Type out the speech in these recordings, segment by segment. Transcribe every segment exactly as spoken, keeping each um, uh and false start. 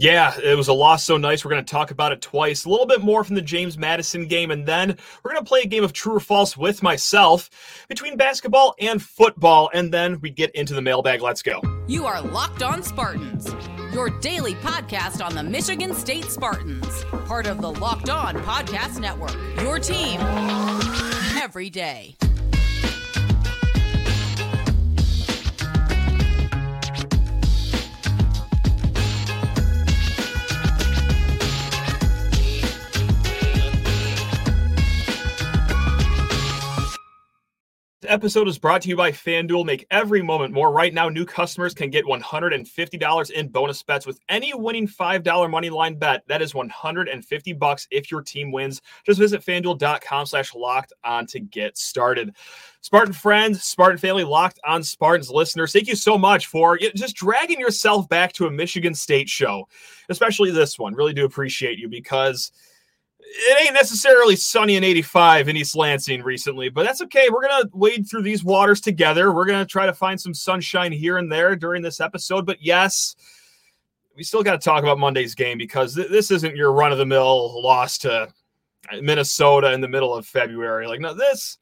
Yeah, it was a loss so nice. We're going to talk about it twice. A little bit more from the James Madison game, and then we're going to play a game of true or false with myself between basketball and football, and then we get into the mailbag. Let's go. You are Locked On Spartans, your daily podcast on the Michigan State Spartans, part of the Locked On Podcast Network, your team every day. Episode is brought to you by FanDuel. Make every moment more. Right now, new customers can get one hundred fifty dollars in bonus bets with any winning five dollar moneyline bet. That is one hundred fifty dollars if your team wins. Just visit FanDuel.com slash locked on to get started. Spartan friends, Spartan family, Locked On Spartans listeners, thank you so much for just dragging yourself back to a Michigan State show, especially this one. Really do appreciate you, because it ain't necessarily sunny and eighty-five in East Lansing recently, but that's okay. We're going to wade through these waters together. We're going to try to find some sunshine here and there during this episode. But yes, we still got to talk about Monday's game, because th- this isn't your run-of-the-mill loss to Minnesota in the middle of February. Like, no, this,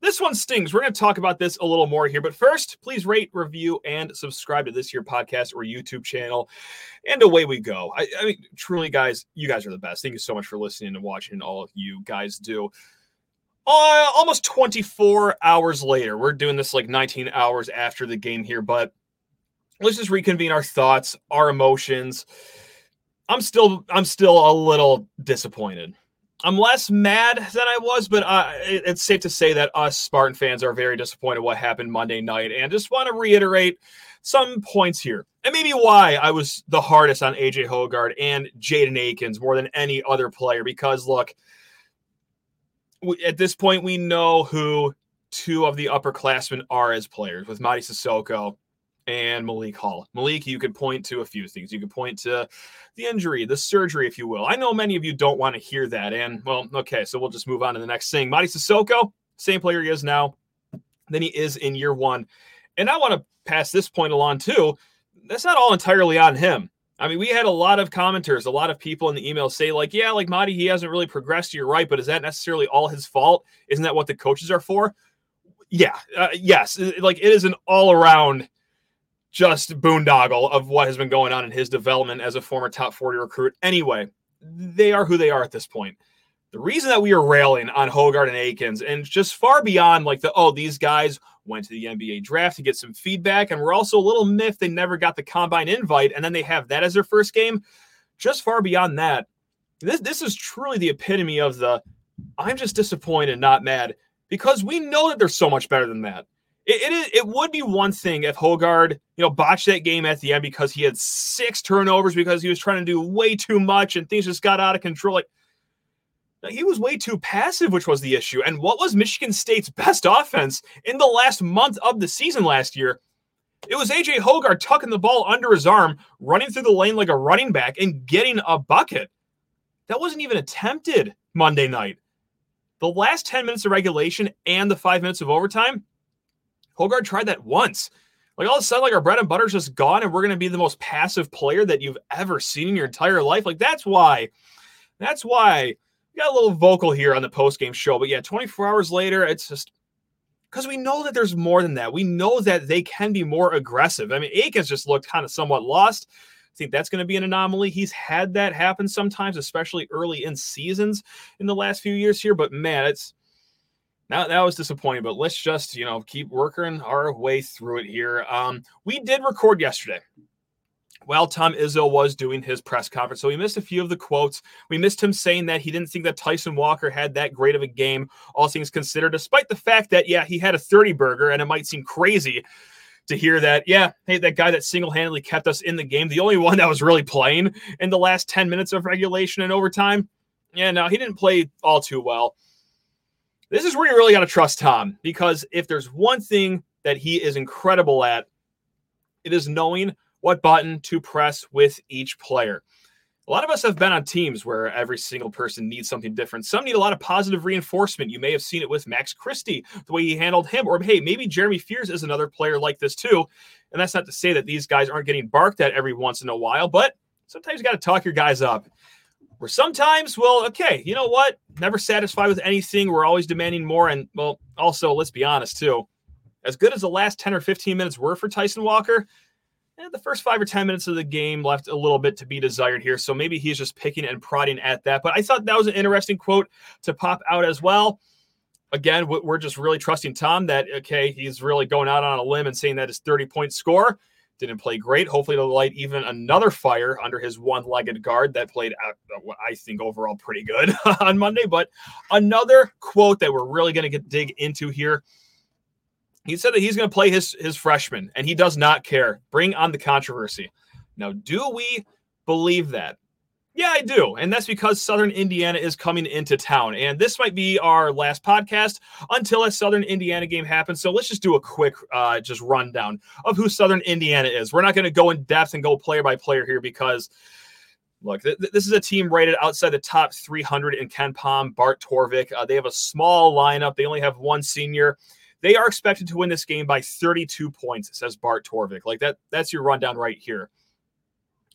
this one stings. We're going to talk about this a little more here. But first, please rate, review, and subscribe to this here podcast or YouTube channel. And away we go. I, I mean, truly, guys, you guys are the best. Thank you so much for listening and watching, and all you guys do. Uh, almost twenty-four hours later, we're doing this like nineteen hours after the game here, but let's just reconvene our thoughts, our emotions. I'm still, I'm still a little disappointed. I'm less mad than I was, but uh, it, it's safe to say that us Spartan fans are very disappointed what happened Monday night, and just want to reiterate some points here, and maybe why I was the hardest on A J Hoggard and Jaden Akins more than any other player, because, look, we, at this point, we know who two of the upperclassmen are as players, with Mady Sissoko and Malik Hall. Malik, you could point to a few things. You could point to the injury, the surgery, if you will. I know many of you don't want to hear that. And, well, okay, so we'll just move on to the next thing. Mady Sissoko, same player he is now than he is in year one. And I want to pass this point along, too. That's not all entirely on him. I mean, we had a lot of commenters, a lot of people in the email say, like, yeah, like, Mady, he hasn't really progressed. You're right, but is that necessarily all his fault? Isn't that what the coaches are for? Yeah, uh, yes. Like, it is an all-around just boondoggle of what has been going on in his development as a former top forty recruit. Anyway, they are who they are at this point. The reason that we are railing on Hoggard and Akins, and just far beyond like the, oh, these guys went to the N B A draft to get some feedback, and we're also a little miffed they never got the combine invite, and then they have that as their first game. Just far beyond that, this this is truly the epitome of the, I'm just disappointed, not mad, because we know that they're so much better than that. It, it is. It would be one thing if Hoggard, you know, botched that game at the end because he had six turnovers because he was trying to do way too much and things just got out of control. Like, he was way too passive, which was the issue. And what was Michigan State's best offense in the last month of the season last year? It was A J Hoggard tucking the ball under his arm, running through the lane like a running back, and getting a bucket. That wasn't even attempted Monday night. The last ten minutes of regulation and the five minutes of overtime, Hoggard tried that once. Like, all of a sudden, like, our bread and butter's just gone, and we're going to be the most passive player that you've ever seen in your entire life. Like, that's why, that's why we got a little vocal here on the post-game show. But yeah, twenty-four hours later, it's just because we know that there's more than that. We know that they can be more aggressive. I mean, Akins just looked kind of somewhat lost. I think that's going to be an anomaly. He's had that happen sometimes, especially early in seasons in the last few years here. But man, it's, Now, that was disappointing, but let's just, you know, keep working our way through it here. Um, we did record yesterday while Tom Izzo was doing his press conference, so we missed a few of the quotes. We missed him saying that he didn't think that Tyson Walker had that great of a game, all things considered, despite the fact that, yeah, he had a thirty-burger, and it might seem crazy to hear that, yeah, hey, that guy that single-handedly kept us in the game, the only one that was really playing in the last ten minutes of regulation and overtime, yeah, no, he didn't play all too well. This is where you really got to trust Tom, because if there's one thing that he is incredible at, it is knowing what button to press with each player. A lot of us have been on teams where every single person needs something different. Some need a lot of positive reinforcement. You may have seen it with Max Christie, the way he handled him. Or, hey, maybe Jeremy Fears is another player like this too. And that's not to say that these guys aren't getting barked at every once in a while, but sometimes you got to talk your guys up. Or sometimes, well, okay, you know what? Never satisfied with anything. We're always demanding more. And, well, also, let's be honest, too. As good as the last ten or fifteen minutes were for Tyson Walker, eh, the first five or ten minutes of the game left a little bit to be desired here. So maybe he's just picking and prodding at that. But I thought that was an interesting quote to pop out as well. Again, we're just really trusting Tom that, okay, he's really going out on a limb and saying that his thirty-point score didn't play great. Hopefully it'll light even another fire under his one-legged guard that played, I think, overall pretty good on Monday. But another quote that we're really going to get dig into here. He said that he's going to play his, his freshman, and he does not care. Bring on the controversy. Now, do we believe that? Yeah, I do. And that's because Southern Indiana is coming into town. And this might be our last podcast until a Southern Indiana game happens. So let's just do a quick uh, just rundown of who Southern Indiana is. We're not going to go in depth and go player by player here because, look, th- this is a team rated outside the top three hundred in Ken Pom, Bart Torvik. Uh, they have a small lineup. They only have one senior. They are expected to win this game by thirty-two points, says Bart Torvik. Like that, that's your rundown right here.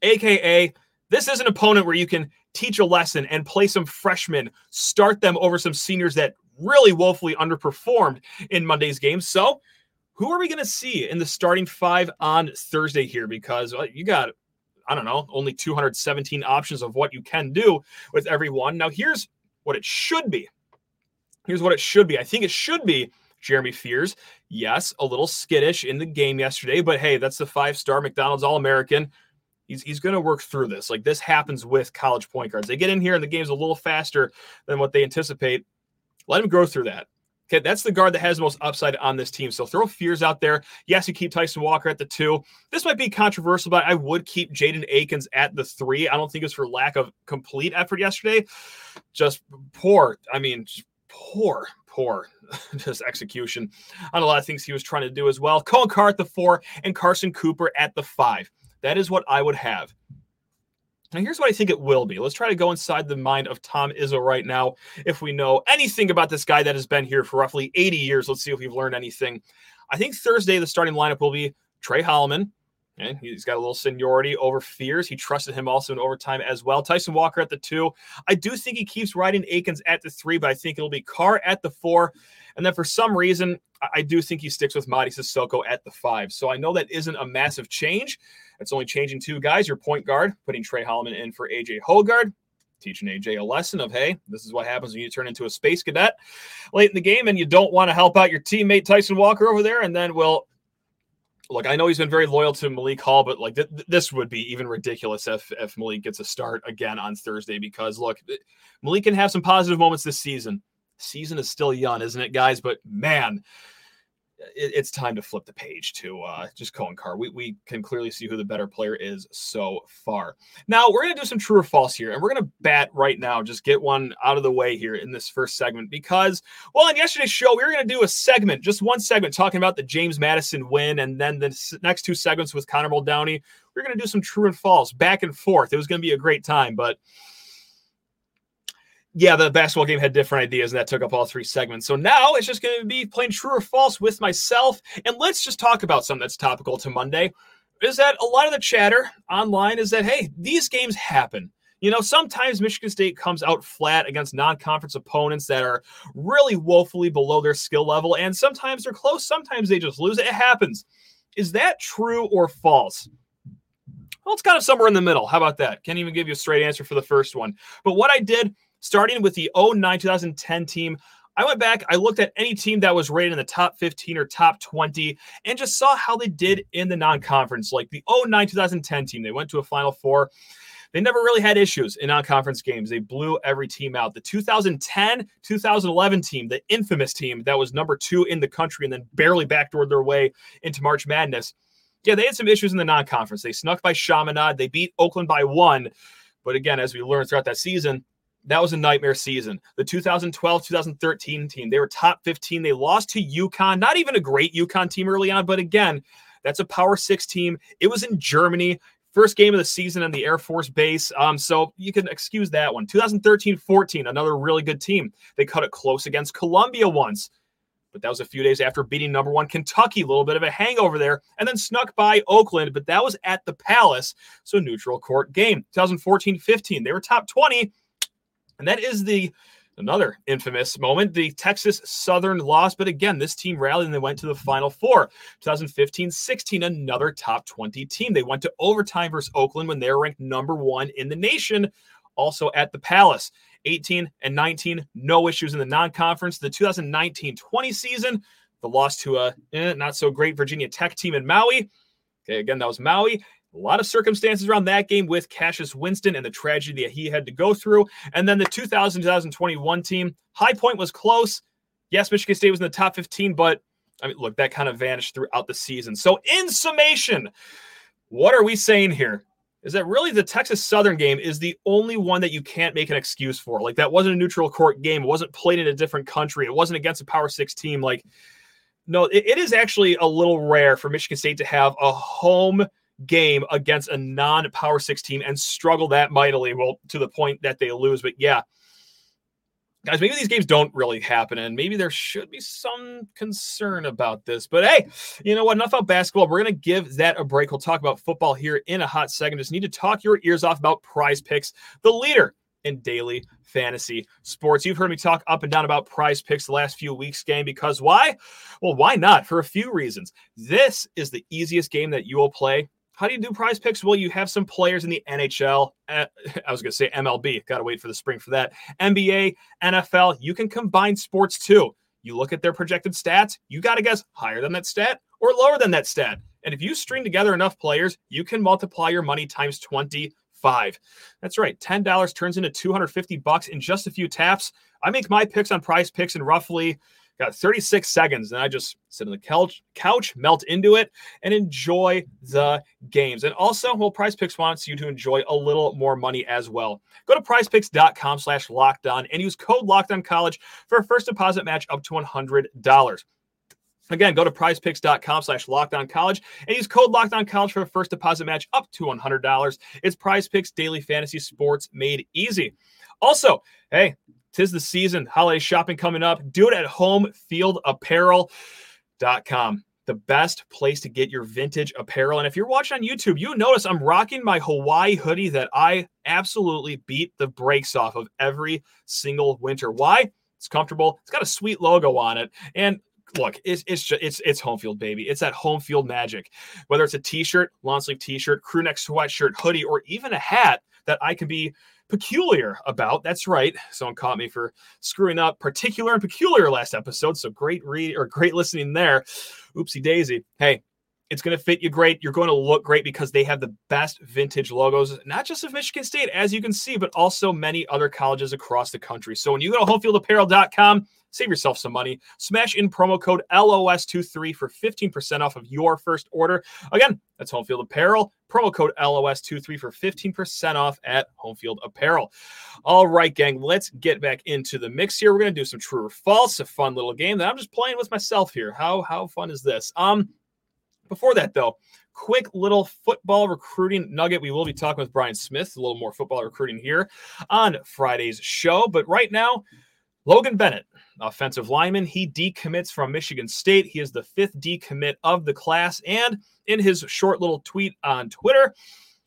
A K A, this is an opponent where you can teach a lesson and play some freshmen, start them over some seniors that really woefully underperformed in Monday's game. So who are we going to see in the starting five on Thursday here? Because well, you got, I don't know, only two hundred seventeen options of what you can do with everyone. Now here's what it should be. Here's what it should be. I think it should be Jeremy Fears. Yes, a little skittish in the game yesterday, but hey, that's the five-star McDonald's All-American. He's, he's going to work through this. Like this happens with college point guards. They get in here and the game's a little faster than what they anticipate. Let him grow through that. Okay, that's the guard that has the most upside on this team. So throw Fears out there. Yes, you keep Tyson Walker at the two. This might be controversial, but I would keep Jaden Akins at the three. I don't think it's for lack of complete effort yesterday. Just poor. I mean, just poor. Poor just execution on a lot of things he was trying to do as well. Coen Carr at the four and Carson Cooper at the five. That is what I would have. Now, here's what I think it will be. Let's try to go inside the mind of Tom Izzo right now. If we know anything about this guy that has been here for roughly eighty years, let's see if we've learned anything. I think Thursday, the starting lineup will be Trey Holloman. And he's got a little seniority over Fears. He trusted him also in overtime as well. Tyson Walker at the two. I do think he keeps riding Akins at the three, but I think it'll be Carr at the four. And then for some reason, I do think he sticks with Mady Sissoko at the five. So I know that isn't a massive change. It's only changing two guys. Your point guard, putting Trey Holloman in for A J Hoggard, teaching A J a lesson of, hey, this is what happens when you turn into a space cadet late in the game and you don't want to help out your teammate Tyson Walker over there. And then, well, look, I know he's been very loyal to Malik Hall, but like th- this would be even ridiculous if, if Malik gets a start again on Thursday because, look, Malik can have some positive moments this season. Season is still young, isn't it, guys? But, man, it, it's time to flip the page to uh, just Coen Carr. We, we can clearly see who the better player is so far. Now, we're going to do some true or false here, and we're going to bat right now. Just get one out of the way here in this first segment because, well, on yesterday's show, we were going to do a segment, just one segment, talking about the James Madison win, and then the next two segments with Connor Muldowney. We're going to do some true and false back and forth. It was going to be a great time, but yeah, the basketball game had different ideas, and that took up all three segments. So now it's just going to be playing true or false with myself. And let's just talk about something that's topical to Monday, is that a lot of the chatter online is that, hey, these games happen. You know, sometimes Michigan State comes out flat against non-conference opponents that are really woefully below their skill level, and sometimes they're close, sometimes they just lose. It happens. Is that true or false? Well, it's kind of somewhere in the middle. How about that? Can't even give you a straight answer for the first one. But what I did, starting with the oh nine twenty ten team, I went back, I looked at any team that was rated in the top fifteen or top twenty and just saw how they did in the non-conference. Like the oh nine twenty ten team, they went to a Final Four. They never really had issues in non-conference games. They blew every team out. The two thousand ten two thousand eleven team, the infamous team that was number two in the country and then barely backdoored their way into March Madness. Yeah, they had some issues in the non-conference. They snuck by Chaminade. They beat Oakland by one. But again, as we learned throughout that season, that was a nightmare season. The two thousand twelve two thousand thirteen team, they were top fifteen. They lost to UConn, not even a great UConn team early on, but again, that's a Power Six team. It was in Germany, first game of the season in the Air Force Base, um, so you can excuse that one. twenty thirteen fourteen, another really good team. They cut it close against Columbia once. but that was a few days after beating number one Kentucky, a little bit of a hangover there, and then snuck by Oakland, but that was at the Palace, so neutral court game. twenty fourteen fifteen, they were top twenty, and that is the another infamous moment, the Texas Southern loss. But again, this team rallied and they went to the Final Four. twenty fifteen sixteen, another top twenty team. They went to overtime versus Oakland when they were ranked number one in the nation, also at the Palace. eighteen and nineteen, no issues in the non-conference. The two thousand nineteen twenty season, the loss to a eh, not-so-great Virginia Tech team in Maui. Okay, again, that was Maui. A lot of circumstances around that game with Cassius Winston and the tragedy that he had to go through. And then the two thousand twenty-one team, High Point was close. Yes, Michigan State was in the top fifteen, but I mean, look, that kind of vanished throughout the season. So in summation, what are we saying here? Is that really the Texas Southern game is the only one that you can't make an excuse for. Like, that wasn't a neutral court game. It wasn't played in a different country. It wasn't against a Power Six team. Like, no, it, it is actually a little rare for Michigan State to have a home game against a non-Power Six team and struggle that mightily, well, to the point that they lose. But yeah, guys, maybe these games don't really happen, and maybe there should be some concern about this. But hey, you know what? Enough about basketball. We're going to give that a break. We'll talk about football here in a hot second. Just need to talk your ears off about PrizePicks, the leader in daily fantasy sports. You've heard me talk up and down about PrizePicks the last few weeks game, because why? Well, why not? For a few reasons. This is the easiest game that you will play. How do you do prize picks? Well, you have some players in the N H L. Uh, I was going to say M L B. Got to wait for the spring for that. N B A, N F L. You can combine sports too. You look at their projected stats. You got to guess higher than that stat or lower than that stat. And if you string together enough players, you can multiply your money times twenty-five. That's right. ten dollars turns into two hundred fifty bucks in just a few taps. I make my picks on prize picks in roughly got thirty-six seconds, and I just sit on the couch, couch, melt into it, and enjoy the games. And also, well, PrizePicks wants you to enjoy a little more money as well. Go to PrizePicks.com slash LockedOn and use code LockedOnCollege for a first deposit match up to one hundred dollars. Again, go to PrizePicks.com slash LockedOnCollege and use code LockedOnCollege for a first deposit match up to one hundred dollars. It's PrizePicks Daily Fantasy Sports made easy. Also, hey, tis the season, holiday shopping coming up. Do it at home field apparel dot com, the best place to get your vintage apparel. And if you're watching on YouTube, you notice I'm rocking my Hawaii hoodie that I absolutely beat the brakes off of every single winter. Why? It's comfortable. It's got a sweet logo on it. And look, it's it's just, it's it's home field, baby. It's that home field magic. Whether it's a t-shirt, long sleeve t-shirt, crew neck sweatshirt, hoodie, or even a hat that I can be peculiar about. That's right. Someone caught me for screwing up particular and peculiar last episode. So great read or great listening there. Oopsie daisy. Hey, it's going to fit you great. You're going to look great because they have the best vintage logos, not just of Michigan State, as you can see, but also many other colleges across the country. So when you go to home field apparel dot com, save yourself some money. Smash in promo code L O S twenty-three for fifteen percent off of your first order. Again, that's Home Field Apparel. Promo code L O S twenty-three for fifteen percent off at Home Field Apparel. All right, gang, let's get back into the mix here. We're going to do some true or false, a fun little game that I'm just playing with myself here. How how fun is this? Um, before that, though, quick little football recruiting nugget. We will be talking with Brian Smith, a little more football recruiting here on Friday's show. But right now, Logan Bennett, offensive lineman, he decommits from Michigan State. He is the fifth decommit of the class. And in his short little tweet on Twitter,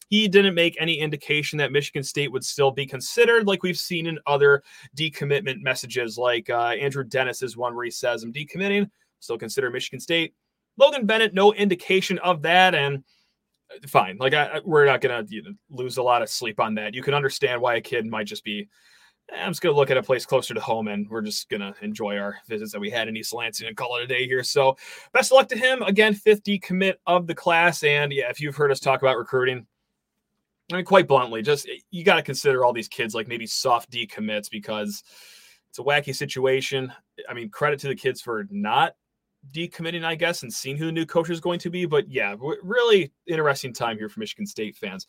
he didn't make any indication that Michigan State would still be considered, like we've seen in other decommitment messages, like uh, Andrew Dennis is one where he says, I'm decommitting, still consider Michigan State. Logan Bennett, no indication of that. And fine, like I, we're not going to you know, lose a lot of sleep on that. You can understand why a kid might just be, I'm just going to look at a place closer to home, and we're just going to enjoy our visits that we had in East Lansing and call it a day here. So best of luck to him. Again, fifth decommit of the class. And yeah, if you've heard us talk about recruiting, I mean, quite bluntly, just you got to consider all these kids like maybe soft decommits because it's a wacky situation. I mean, credit to the kids for not decommitting, I guess, and seeing who the new coach is going to be. But yeah, really interesting time here for Michigan State fans.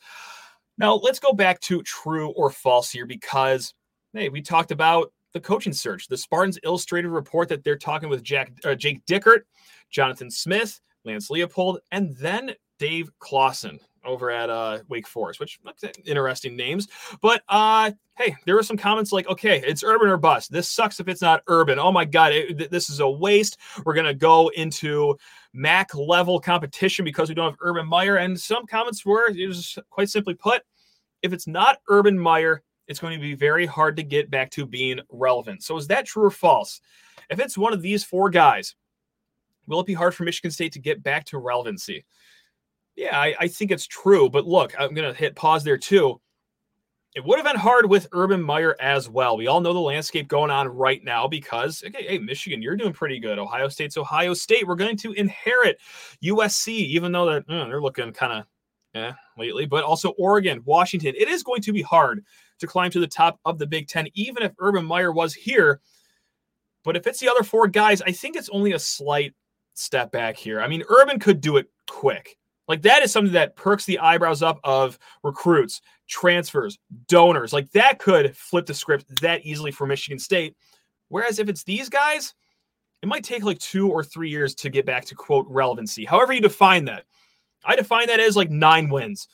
Now let's go back to true or false here because hey, we talked about the coaching search. The Spartans Illustrated report that they're talking with Jack, uh, Jake Dickert, Jonathan Smith, Lance Leopold, and then Dave Clawson. over at uh, Wake Forest, which interesting names. But uh, hey, there were some comments like, okay, it's Urban or bust. This sucks if it's not Urban. Oh my God, it, this is a waste. We're going to go into M A C level competition because we don't have Urban Meyer. And some comments were, just quite simply put, if it's not Urban Meyer, it's going to be very hard to get back to being relevant. So is that true or false? If it's one of these four guys, will it be hard for Michigan State to get back to relevancy? Yeah, I, I think it's true. But look, I'm going to hit pause there too. It would have been hard with Urban Meyer as well. We all know the landscape going on right now because, okay, hey, Michigan, you're doing pretty good. Ohio State's Ohio State. We're going to inherit U S C, even though they're, mm, they're looking kind of eh, lately, but also Oregon, Washington. It is going to be hard to climb to the top of the Big Ten, even if Urban Meyer was here. But if it's the other four guys, I think it's only a slight step back here. I mean, Urban could do it quick. Like, that is something that perks the eyebrows up of recruits, transfers, donors. Like, that could flip the script that easily for Michigan State. Whereas if it's these guys, it might take like two or three years to get back to, quote, relevancy. However you define that. I define that as like nine wins.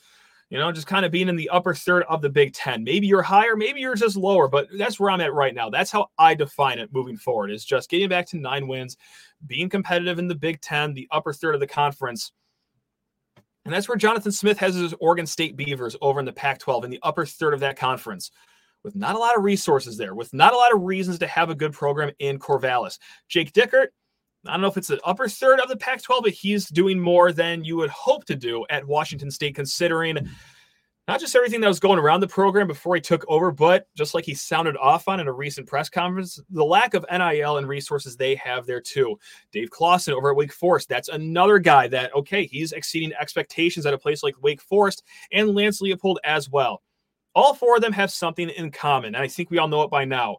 You know, just kind of being in the upper third of the Big Ten. Maybe you're higher, maybe you're just lower, but that's where I'm at right now. That's how I define it moving forward, is just getting back to nine wins, being competitive in the Big Ten, the upper third of the conference. And that's where Jonathan Smith has his Oregon State Beavers over in the Pac twelve, in the upper third of that conference, with not a lot of resources there, with not a lot of reasons to have a good program in Corvallis. Jake Dickert, I don't know if it's the upper third of the Pac twelve, but he's doing more than you would hope to do at Washington State, considering not just everything that was going around the program before he took over, but just like he sounded off on in a recent press conference, the lack of N I L and resources they have there too. Dave Clawson over at Wake Forest, that's another guy that, okay, he's exceeding expectations at a place like Wake Forest, and Lance Leopold as well. All four of them have something in common, and I think we all know it by now.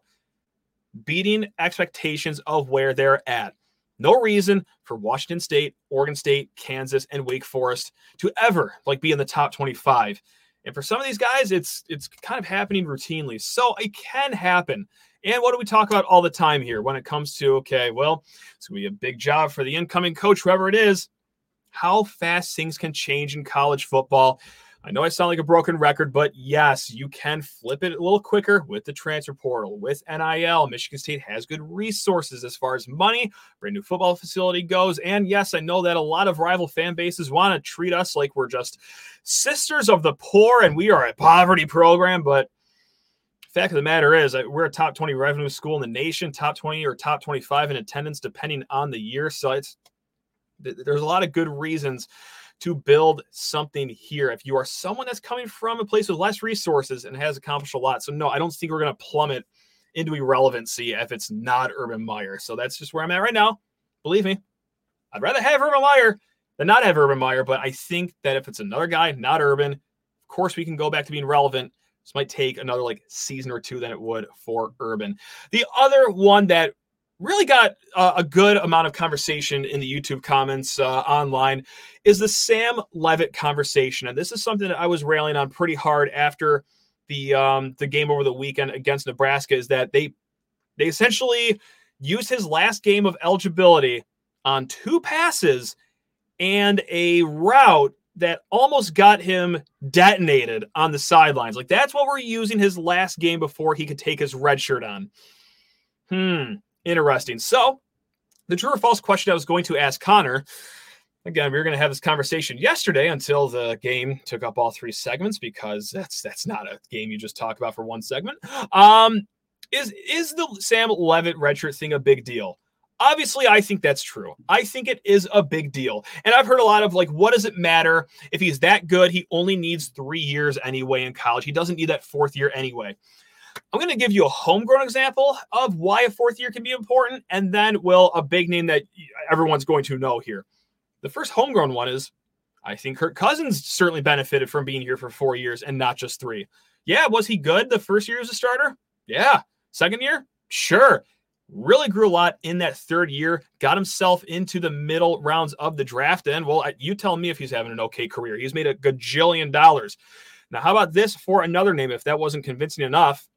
Beating expectations of where they're at. No reason for Washington State, Oregon State, Kansas, and Wake Forest to ever like be in the top twenty-five. And for some of these guys, it's it's kind of happening routinely. So it can happen. And what do we talk about all the time here when it comes to, okay, well, it's going to be a big job for the incoming coach, whoever it is, how fast things can change in college football. I know I sound like a broken record, but yes, you can flip it a little quicker with the transfer portal, with N I L. Michigan State has good resources as far as money, brand new football facility goes. And yes, I know that a lot of rival fan bases want to treat us like we're just sisters of the poor and we are a poverty program. But the fact of the matter is we're a top twenty revenue school in the nation, top twenty or top twenty-five in attendance, depending on the year. So it's, there's a lot of good reasons to build something here if you are someone that's coming from a place with less resources and has accomplished a lot. So no, I don't think we're going to plummet into irrelevancy if it's not Urban Meyer. So that's just where I'm at right now. Believe me, I'd rather have Urban Meyer than not have Urban Meyer. But I think that if it's another guy, not Urban, of course we can go back to being relevant. This might take another like season or two than it would for Urban. The other one that really got uh, a good amount of conversation in the YouTube comments uh, online is the Sam Leavitt conversation. And this is something that I was railing on pretty hard after the um, the game over the weekend against Nebraska, is that they they essentially used his last game of eligibility on two passes and a route that almost got him detonated on the sidelines. Like, that's what we're using his last game before he could take his red shirt on. Hmm. Interesting. So the true or false question I was going to ask Connor, again, we were going to have this conversation yesterday until the game took up all three segments, because that's, that's not a game you just talk about for one segment. Um, is, is the Sam Leavitt redshirt thing a big deal? Obviously, I think that's true. I think it is a big deal. And I've heard a lot of like, what does it matter if he's that good? He only needs three years anyway in college. He doesn't need that fourth year anyway. I'm going to give you a homegrown example of why a fourth year can be important, and then, well, a big name that everyone's going to know here. The first homegrown one is, I think Kirk Cousins certainly benefited from being here for four years and not just three. Yeah, was he good the first year as a starter? Yeah. Second year? Sure. Really grew a lot in that third year, got himself into the middle rounds of the draft, and, well, you tell me if he's having an okay career. He's made a gajillion dollars. Now, how about this for another name, if that wasn't convincing enough?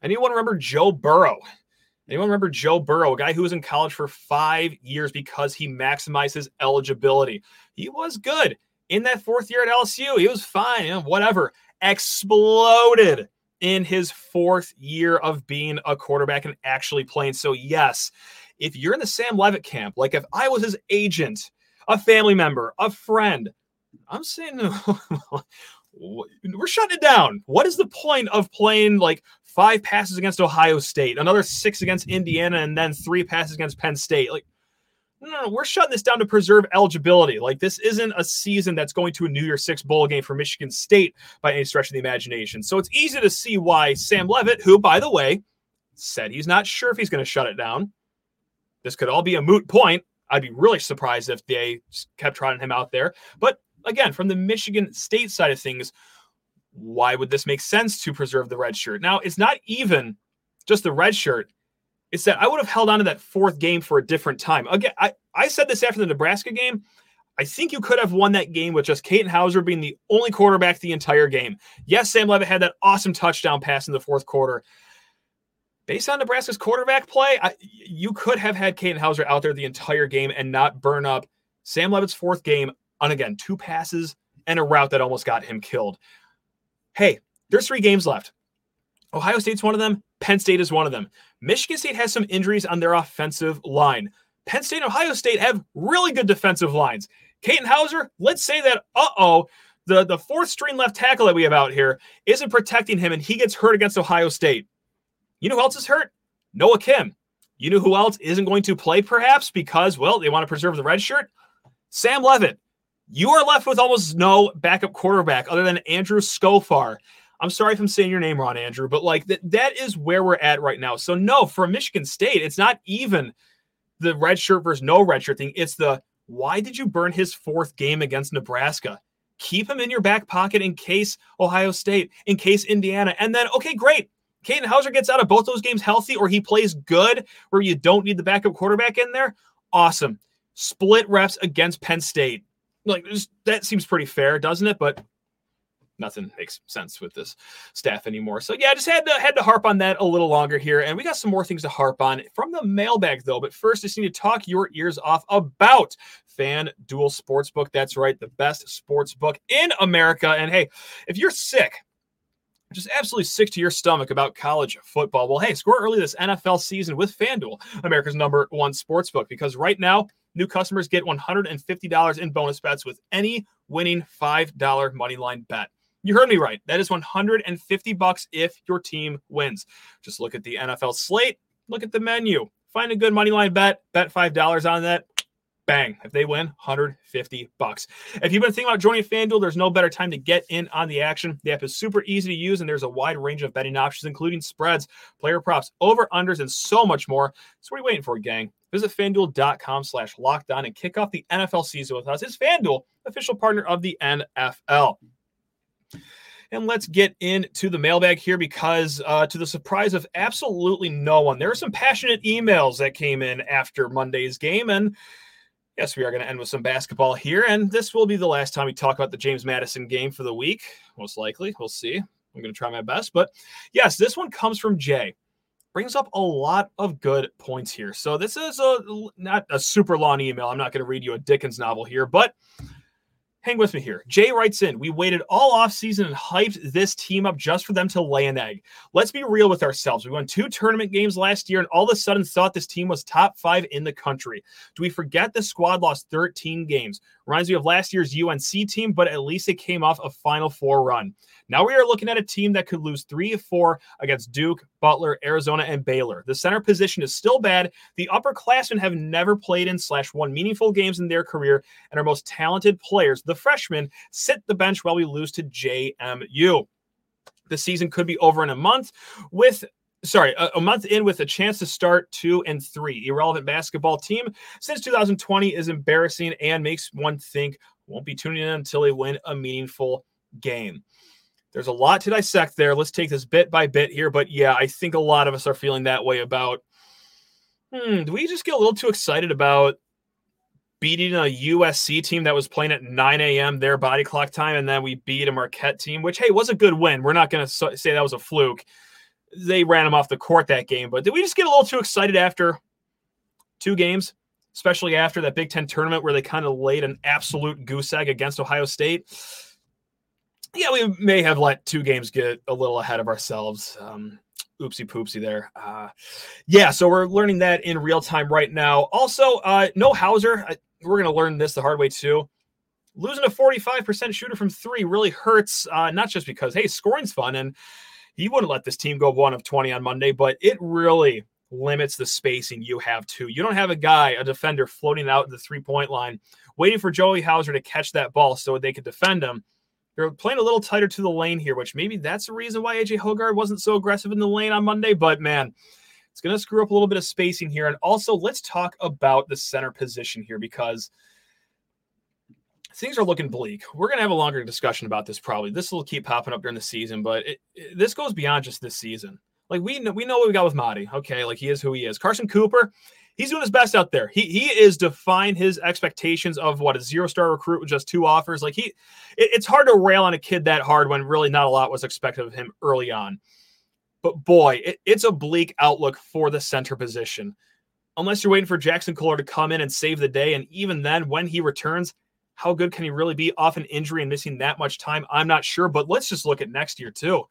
Anyone remember Joe Burrow? Anyone remember Joe Burrow, a guy who was in college for five years because he maximized his eligibility? He was good. in that fourth year at L S U. He was fine, you know, whatever. Exploded in his fourth year of being a quarterback and actually playing. So yes, if you're in the Sam Leavitt camp, like if I was his agent, a family member, a friend, I'm saying we're shutting it down. What is the point of playing like five passes against Ohio State, another six against Indiana, and then three passes against Penn State? Like, no, no, no, we're shutting this down to preserve eligibility. Like, this isn't a season that's going to a New Year's Six bowl game for Michigan State by any stretch of the imagination. So it's easy to see why Sam Leavitt, who, by the way, said he's not sure if he's going to shut it down. This could all be a moot point. I'd be really surprised if they kept trotting him out there. But again, from the Michigan State side of things, why would this make sense to preserve the red shirt? Now, it's not even just the red shirt. It's that I would have held on to that fourth game for a different time. Again, I, I said this after the Nebraska game. I think you could have won that game with just Caden Hauser being the only quarterback the entire game. Yes, Sam Leavitt had that awesome touchdown pass in the fourth quarter. Based on Nebraska's quarterback play, I, you could have had Caden Hauser out there the entire game and not burn up Sam Leavitt's fourth game on, again, two passes and a route that almost got him killed. Hey, there's three games left. Ohio State's one of them. Penn State is one of them. Michigan State has some injuries on their offensive line. Penn State and Ohio State have really good defensive lines. Caden Hauser, let's say that, uh-oh, the, the fourth string left tackle that we have out here isn't protecting him, and he gets hurt against Ohio State. You know who else is hurt? Noah Kim. You know who else isn't going to play, perhaps, because, well, they want to preserve the red shirt? Sam Leavitt. You are left with almost no backup quarterback other than Andrew Skofar. I'm sorry if I'm saying your name wrong, Andrew, but like th- that is where we're at right now. So no, for Michigan State, it's not even the red shirt versus no red shirt thing. It's the, why did you burn his fourth game against Nebraska? Keep him in your back pocket in case Ohio State, in case Indiana. And then, okay, great. Caden Hauser gets out of both those games healthy, or he plays good where you don't need the backup quarterback in there. Awesome. Split reps against Penn State. Like, that seems pretty fair, doesn't it? But nothing makes sense with this staff anymore. So yeah, I just had to had to harp on that a little longer here. And we got some more things to harp on from the mailbag though. But first, I just need to talk your ears off about FanDuel Sportsbook. That's right, the best sportsbook in America. And hey, if you're sick, just absolutely sick to your stomach about college football, well, hey, score early this N F L season with FanDuel, America's number one sportsbook. Because right now, new customers get one hundred fifty dollars in bonus bets with any winning five dollar moneyline bet. You heard me right. That is one hundred fifty bucks if your team wins. Just look at the N F L slate. Look at the menu. Find a good money line bet. Bet five dollars on that. Bang. If they win, one hundred fifty bucks. If you've been thinking about joining FanDuel, there's no better time to get in on the action. The app is super easy to use, and there's a wide range of betting options, including spreads, player props, over-unders, and so much more. So what are you waiting for, gang? Visit FanDuel.com slash lockdown and kick off the N F L season with us. It's FanDuel, official partner of the N F L. And let's get into the mailbag here because uh, to the surprise of absolutely no one, there are some passionate emails that came in after Monday's game. And yes, we are going to end with some basketball here. And this will be the last time we talk about the James Madison game for the week. Most likely. We'll see. I'm going to try my best. But yes, this one comes from Jay. Brings up a lot of good points here. So this is a not a super long email. I'm not going to read you a Dickens novel here, but hang with me here. Jay writes in, we waited all offseason and hyped this team up just for them to lay an egg. Let's be real with ourselves. We won two tournament games last year and all of a sudden thought this team was top five in the country. Do we forget the squad lost thirteen games? Reminds me of last year's U N C team, but at least it came off a Final Four run. Now we are looking at a team that could lose three or four against Duke, Butler, Arizona, and Baylor. The center position is still bad. The upperclassmen have never played in slash won meaningful games in their career, and our most talented players, the freshmen, sit the bench while we lose to J M U. The season could be over in a month with Sorry, a, a month in with a chance to start two and three. Irrelevant basketball team since two thousand twenty is embarrassing and makes one think won't be tuning in until they win a meaningful game. There's a lot to dissect there. Let's take this bit by bit here. But yeah, I think a lot of us are feeling that way about, hmm, do we just get a little too excited about beating a U S C team that was playing at nine a.m. their body clock time, and then we beat a Marquette team, which, hey, was a good win. We're not going to so- say that was a fluke. They ran him off the court that game, but did we just get a little too excited after two games? especially after that Big Ten tournament where they kind of laid an absolute goose egg against Ohio State. Yeah, we may have let two games get a little ahead of ourselves. Um, oopsie poopsie there. Uh, yeah, so we're learning that in real time right now. Also, uh, no Hauser. I, we're going to learn this the hard way too. Losing a forty-five percent shooter from three really hurts, uh, not just because, hey, scoring's fun, and he wouldn't let this team go one of twenty on Monday, but it really limits the spacing you have too. You don't have a guy, a defender, floating out the three-point line, waiting for Joey Hauser to catch that ball so they could defend him. They're playing a little tighter to the lane here, which maybe that's the reason why A J Hoggard wasn't so aggressive in the lane on Monday, but man, it's going to screw up a little bit of spacing here. And also, let's talk about the center position here because things are looking bleak. We're going to have a longer discussion about this probably. This will keep popping up during the season, but it, it, this goes beyond just this season. Like, we know, we know what we got with Mady. Okay, like, he is who he is. Carson Cooper, he's doing his best out there. He he is defying his expectations of, what, a zero-star recruit with just two offers. Like, he, it, it's hard to rail on a kid that hard when really not a lot was expected of him early on. But, boy, it, it's a bleak outlook for the center position. Unless you're waiting for Jackson Kohler to come in and save the day, and even then, when he returns, how good can he really be off an injury and missing that much time? I'm not sure, but let's just look at next year too.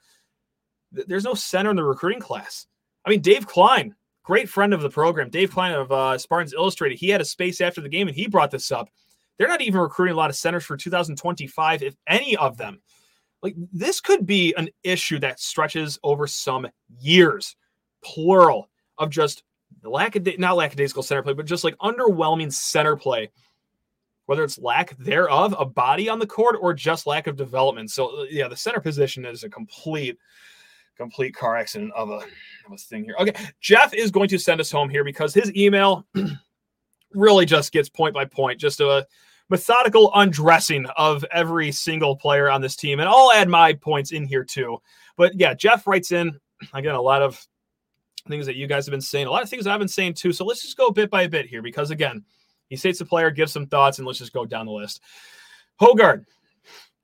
There's no center in the recruiting class. I mean, Dave Klein, great friend of the program, Dave Klein of uh, Spartans Illustrated, he had a space after the game and he brought this up. They're not even recruiting a lot of centers for two thousand twenty-five, if any of them. Like, this could be an issue that stretches over some years, plural, of just lackada- not lackadaisical center play, but just like underwhelming center play. Whether it's lack thereof, a body on the court, or just lack of development. So, yeah, the center position is a complete, complete car accident of a, of a thing here. Okay, Jeff is going to send us home here because his email really just gets point by point, just a methodical undressing of every single player on this team. And I'll add my points in here too. But, yeah, Jeff writes in, again, a lot of things that you guys have been saying, a lot of things I've been saying too. So let's just go bit by bit here because, again, he states the player, gives some thoughts, and let's just go down the list. Hoggard,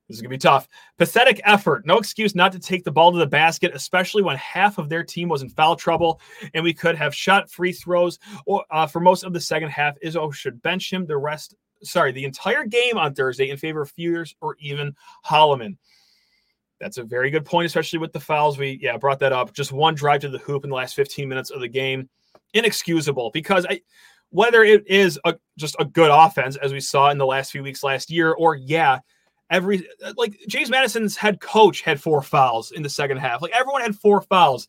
this is going to be tough. Pathetic effort. No excuse not to take the ball to the basket, especially when half of their team was in foul trouble, and we could have shot free throws or, uh, for most of the second half. Izzo should bench him the rest, sorry, the entire game on Thursday in favor of Fears or even Holloman. That's a very good point, especially with the fouls. We, yeah, brought that up. Just one drive to the hoop in the last fifteen minutes of the game. Inexcusable because I... whether it is a, just a good offense, as we saw in the last few weeks last year, or, yeah, every – like, James Madison's head coach had four fouls in the second half. Like, everyone had four fouls.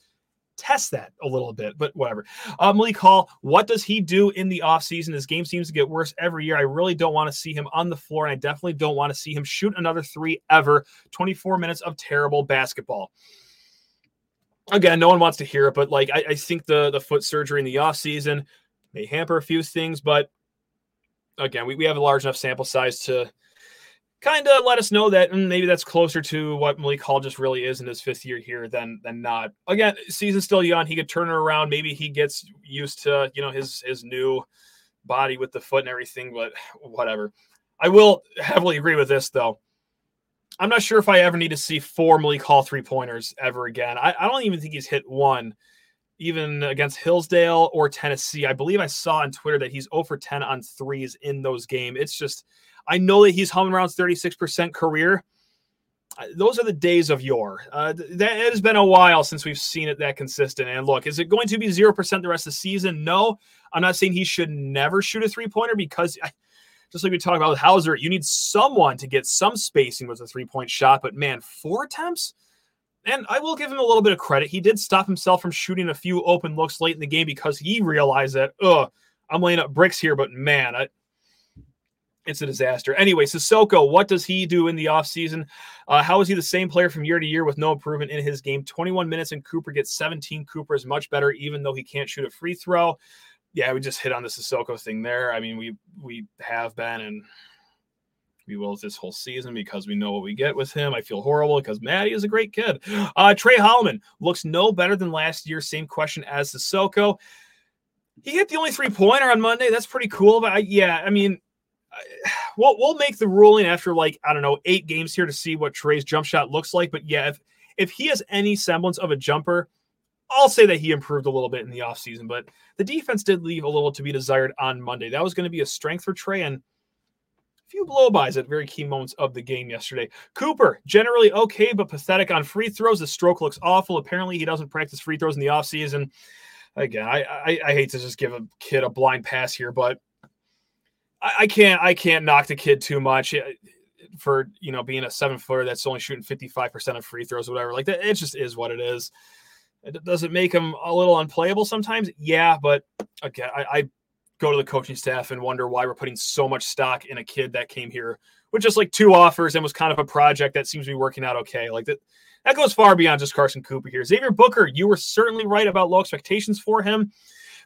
Test that a little bit, but whatever. Uh, Malik Hall, what does he do in the offseason? His game seems to get worse every year. I really don't want to see him on the floor, and I definitely don't want to see him shoot another three ever. twenty-four minutes of terrible basketball. Again, no one wants to hear it, but, like, I, I think the, the foot surgery in the offseason – may hamper a few things, but again, we, we have a large enough sample size to kind of let us know that mm, maybe that's closer to what Malik Hall just really is in his fifth year here than than not. Again, season's still young. He could turn it around. Maybe he gets used to, you know, his, his new body with the foot and everything, but whatever. I will heavily agree with this, though. I'm not sure if I ever need to see four Malik Hall three-pointers ever again. I, I don't even think he's hit one. Even against Hillsdale or Tennessee. I believe I saw on Twitter that he's zero for ten on threes in those games. It's just, I know that he's humming around thirty-six percent career. Those are the days of yore. Uh, that it has been a while since we've seen it that consistent. And look, is it going to be zero percent the rest of the season? No, I'm not saying he should never shoot a three-pointer because I, just like we talked about with Hauser, you need someone to get some spacing with a three-point shot, but man, four attempts? And I will give him a little bit of credit. He did stop himself from shooting a few open looks late in the game because he realized that, ugh, I'm laying up bricks here, but man, I, it's a disaster. Anyway, Sissoko, what does he do in the offseason? Uh, how is he the same player from year to year with no improvement in his game? twenty-one minutes and Cooper gets seventeen. Cooper is much better, even though he can't shoot a free throw. Yeah, we just hit on the Sissoko thing there. I mean, we we have been and... we will this whole season because we know what we get with him. I feel horrible because Mady is a great kid. Uh, Trey Holloman looks no better than last year. Same question as Sissoko. He hit the only three-pointer on Monday. That's pretty cool. But, I, yeah, I mean, I, we'll, we'll make the ruling after, like, I don't know, eight games here to see what Trey's jump shot looks like. But, yeah, if, if he has any semblance of a jumper, I'll say that he improved a little bit in the offseason, but the defense did leave a little to be desired on Monday. That was going to be a strength for Trey, and a few blow-bys at very key moments of the game yesterday. Cooper, generally okay, but pathetic on free throws. The stroke looks awful. Apparently, he doesn't practice free throws in the offseason. Again, I, I, I hate to just give a kid a blind pass here, but I, I can't I can't knock the kid too much for, you know, being a seven-footer that's only shooting fifty-five percent of free throws or whatever. Like, that, it just is what it is. Does it make him a little unplayable sometimes? Yeah, but again, I, I go to the coaching staff and wonder why we're putting so much stock in a kid that came here with just like two offers and was kind of a project that seems to be working out okay. Like that, that goes far beyond just Carson Cooper here. Xavier Booker, you were certainly right about low expectations for him,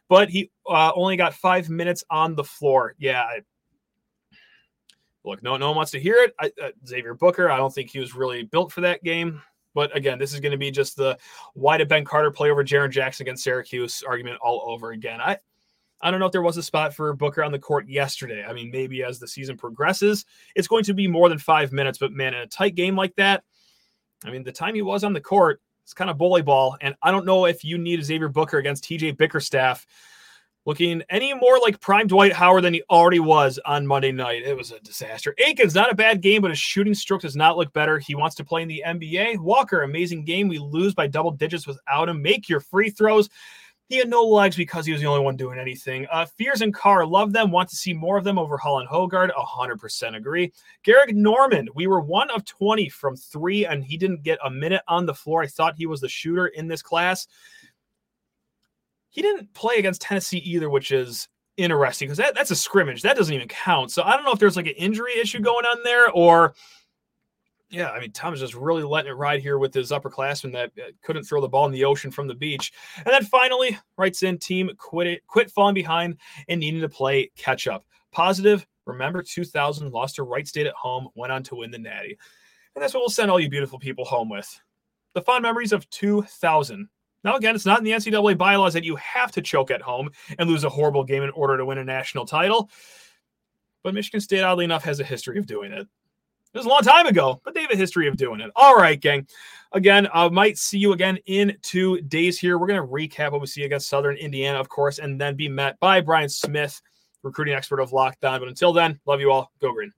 but he uh, only got five minutes on the floor. Yeah, I, look, no, no one wants to hear it. I, uh, Xavier Booker, I don't think he was really built for that game. But again, this is going to be just the why did Ben Carter play over Jaren Jackson against Syracuse argument all over again. I, I don't know if there was a spot for Booker on the court yesterday. I mean, maybe as the season progresses, it's going to be more than five minutes. But, man, in a tight game like that, I mean, the time he was on the court, it's kind of bully ball. And I don't know if you need Xavier Booker against T J Bickerstaff looking any more like prime Dwight Howard than he already was on Monday night. It was a disaster. Akins, not a bad game, but his shooting stroke does not look better. He wants to play in the N B A. Walker, amazing game. We lose by double digits without him. Make your free throws. He had no legs because he was the only one doing anything. Uh, Fears and Carr, love them. Want to see more of them over Hall and Hoggard. one hundred percent agree. Garrick Norman, we were one of twenty from three, and he didn't get a minute on the floor. I thought he was the shooter in this class. He didn't play against Tennessee either, which is interesting because that, that's a scrimmage. That doesn't even count. So I don't know if there's like an injury issue going on there or, yeah, I mean, Tom's just really letting it ride here with his upperclassman that couldn't throw the ball in the ocean from the beach. And then finally, writes in, team quit it, quit falling behind and needing to play catch up. Positive, remember two thousand, lost to Wright State at home, went on to win the Natty. And that's what we'll send all you beautiful people home with. The fond memories of two thousand. Now, again, it's not in the N C double A bylaws that you have to choke at home and lose a horrible game in order to win a national title. But Michigan State, oddly enough, has a history of doing it. It was a long time ago, but they have a history of doing it. All right, gang. Again, I might see you again in two days here. We're going to recap what we see against Southern Indiana, of course, and then be met by Brian Smith, recruiting expert of Locked On. But until then, love you all. Go Green.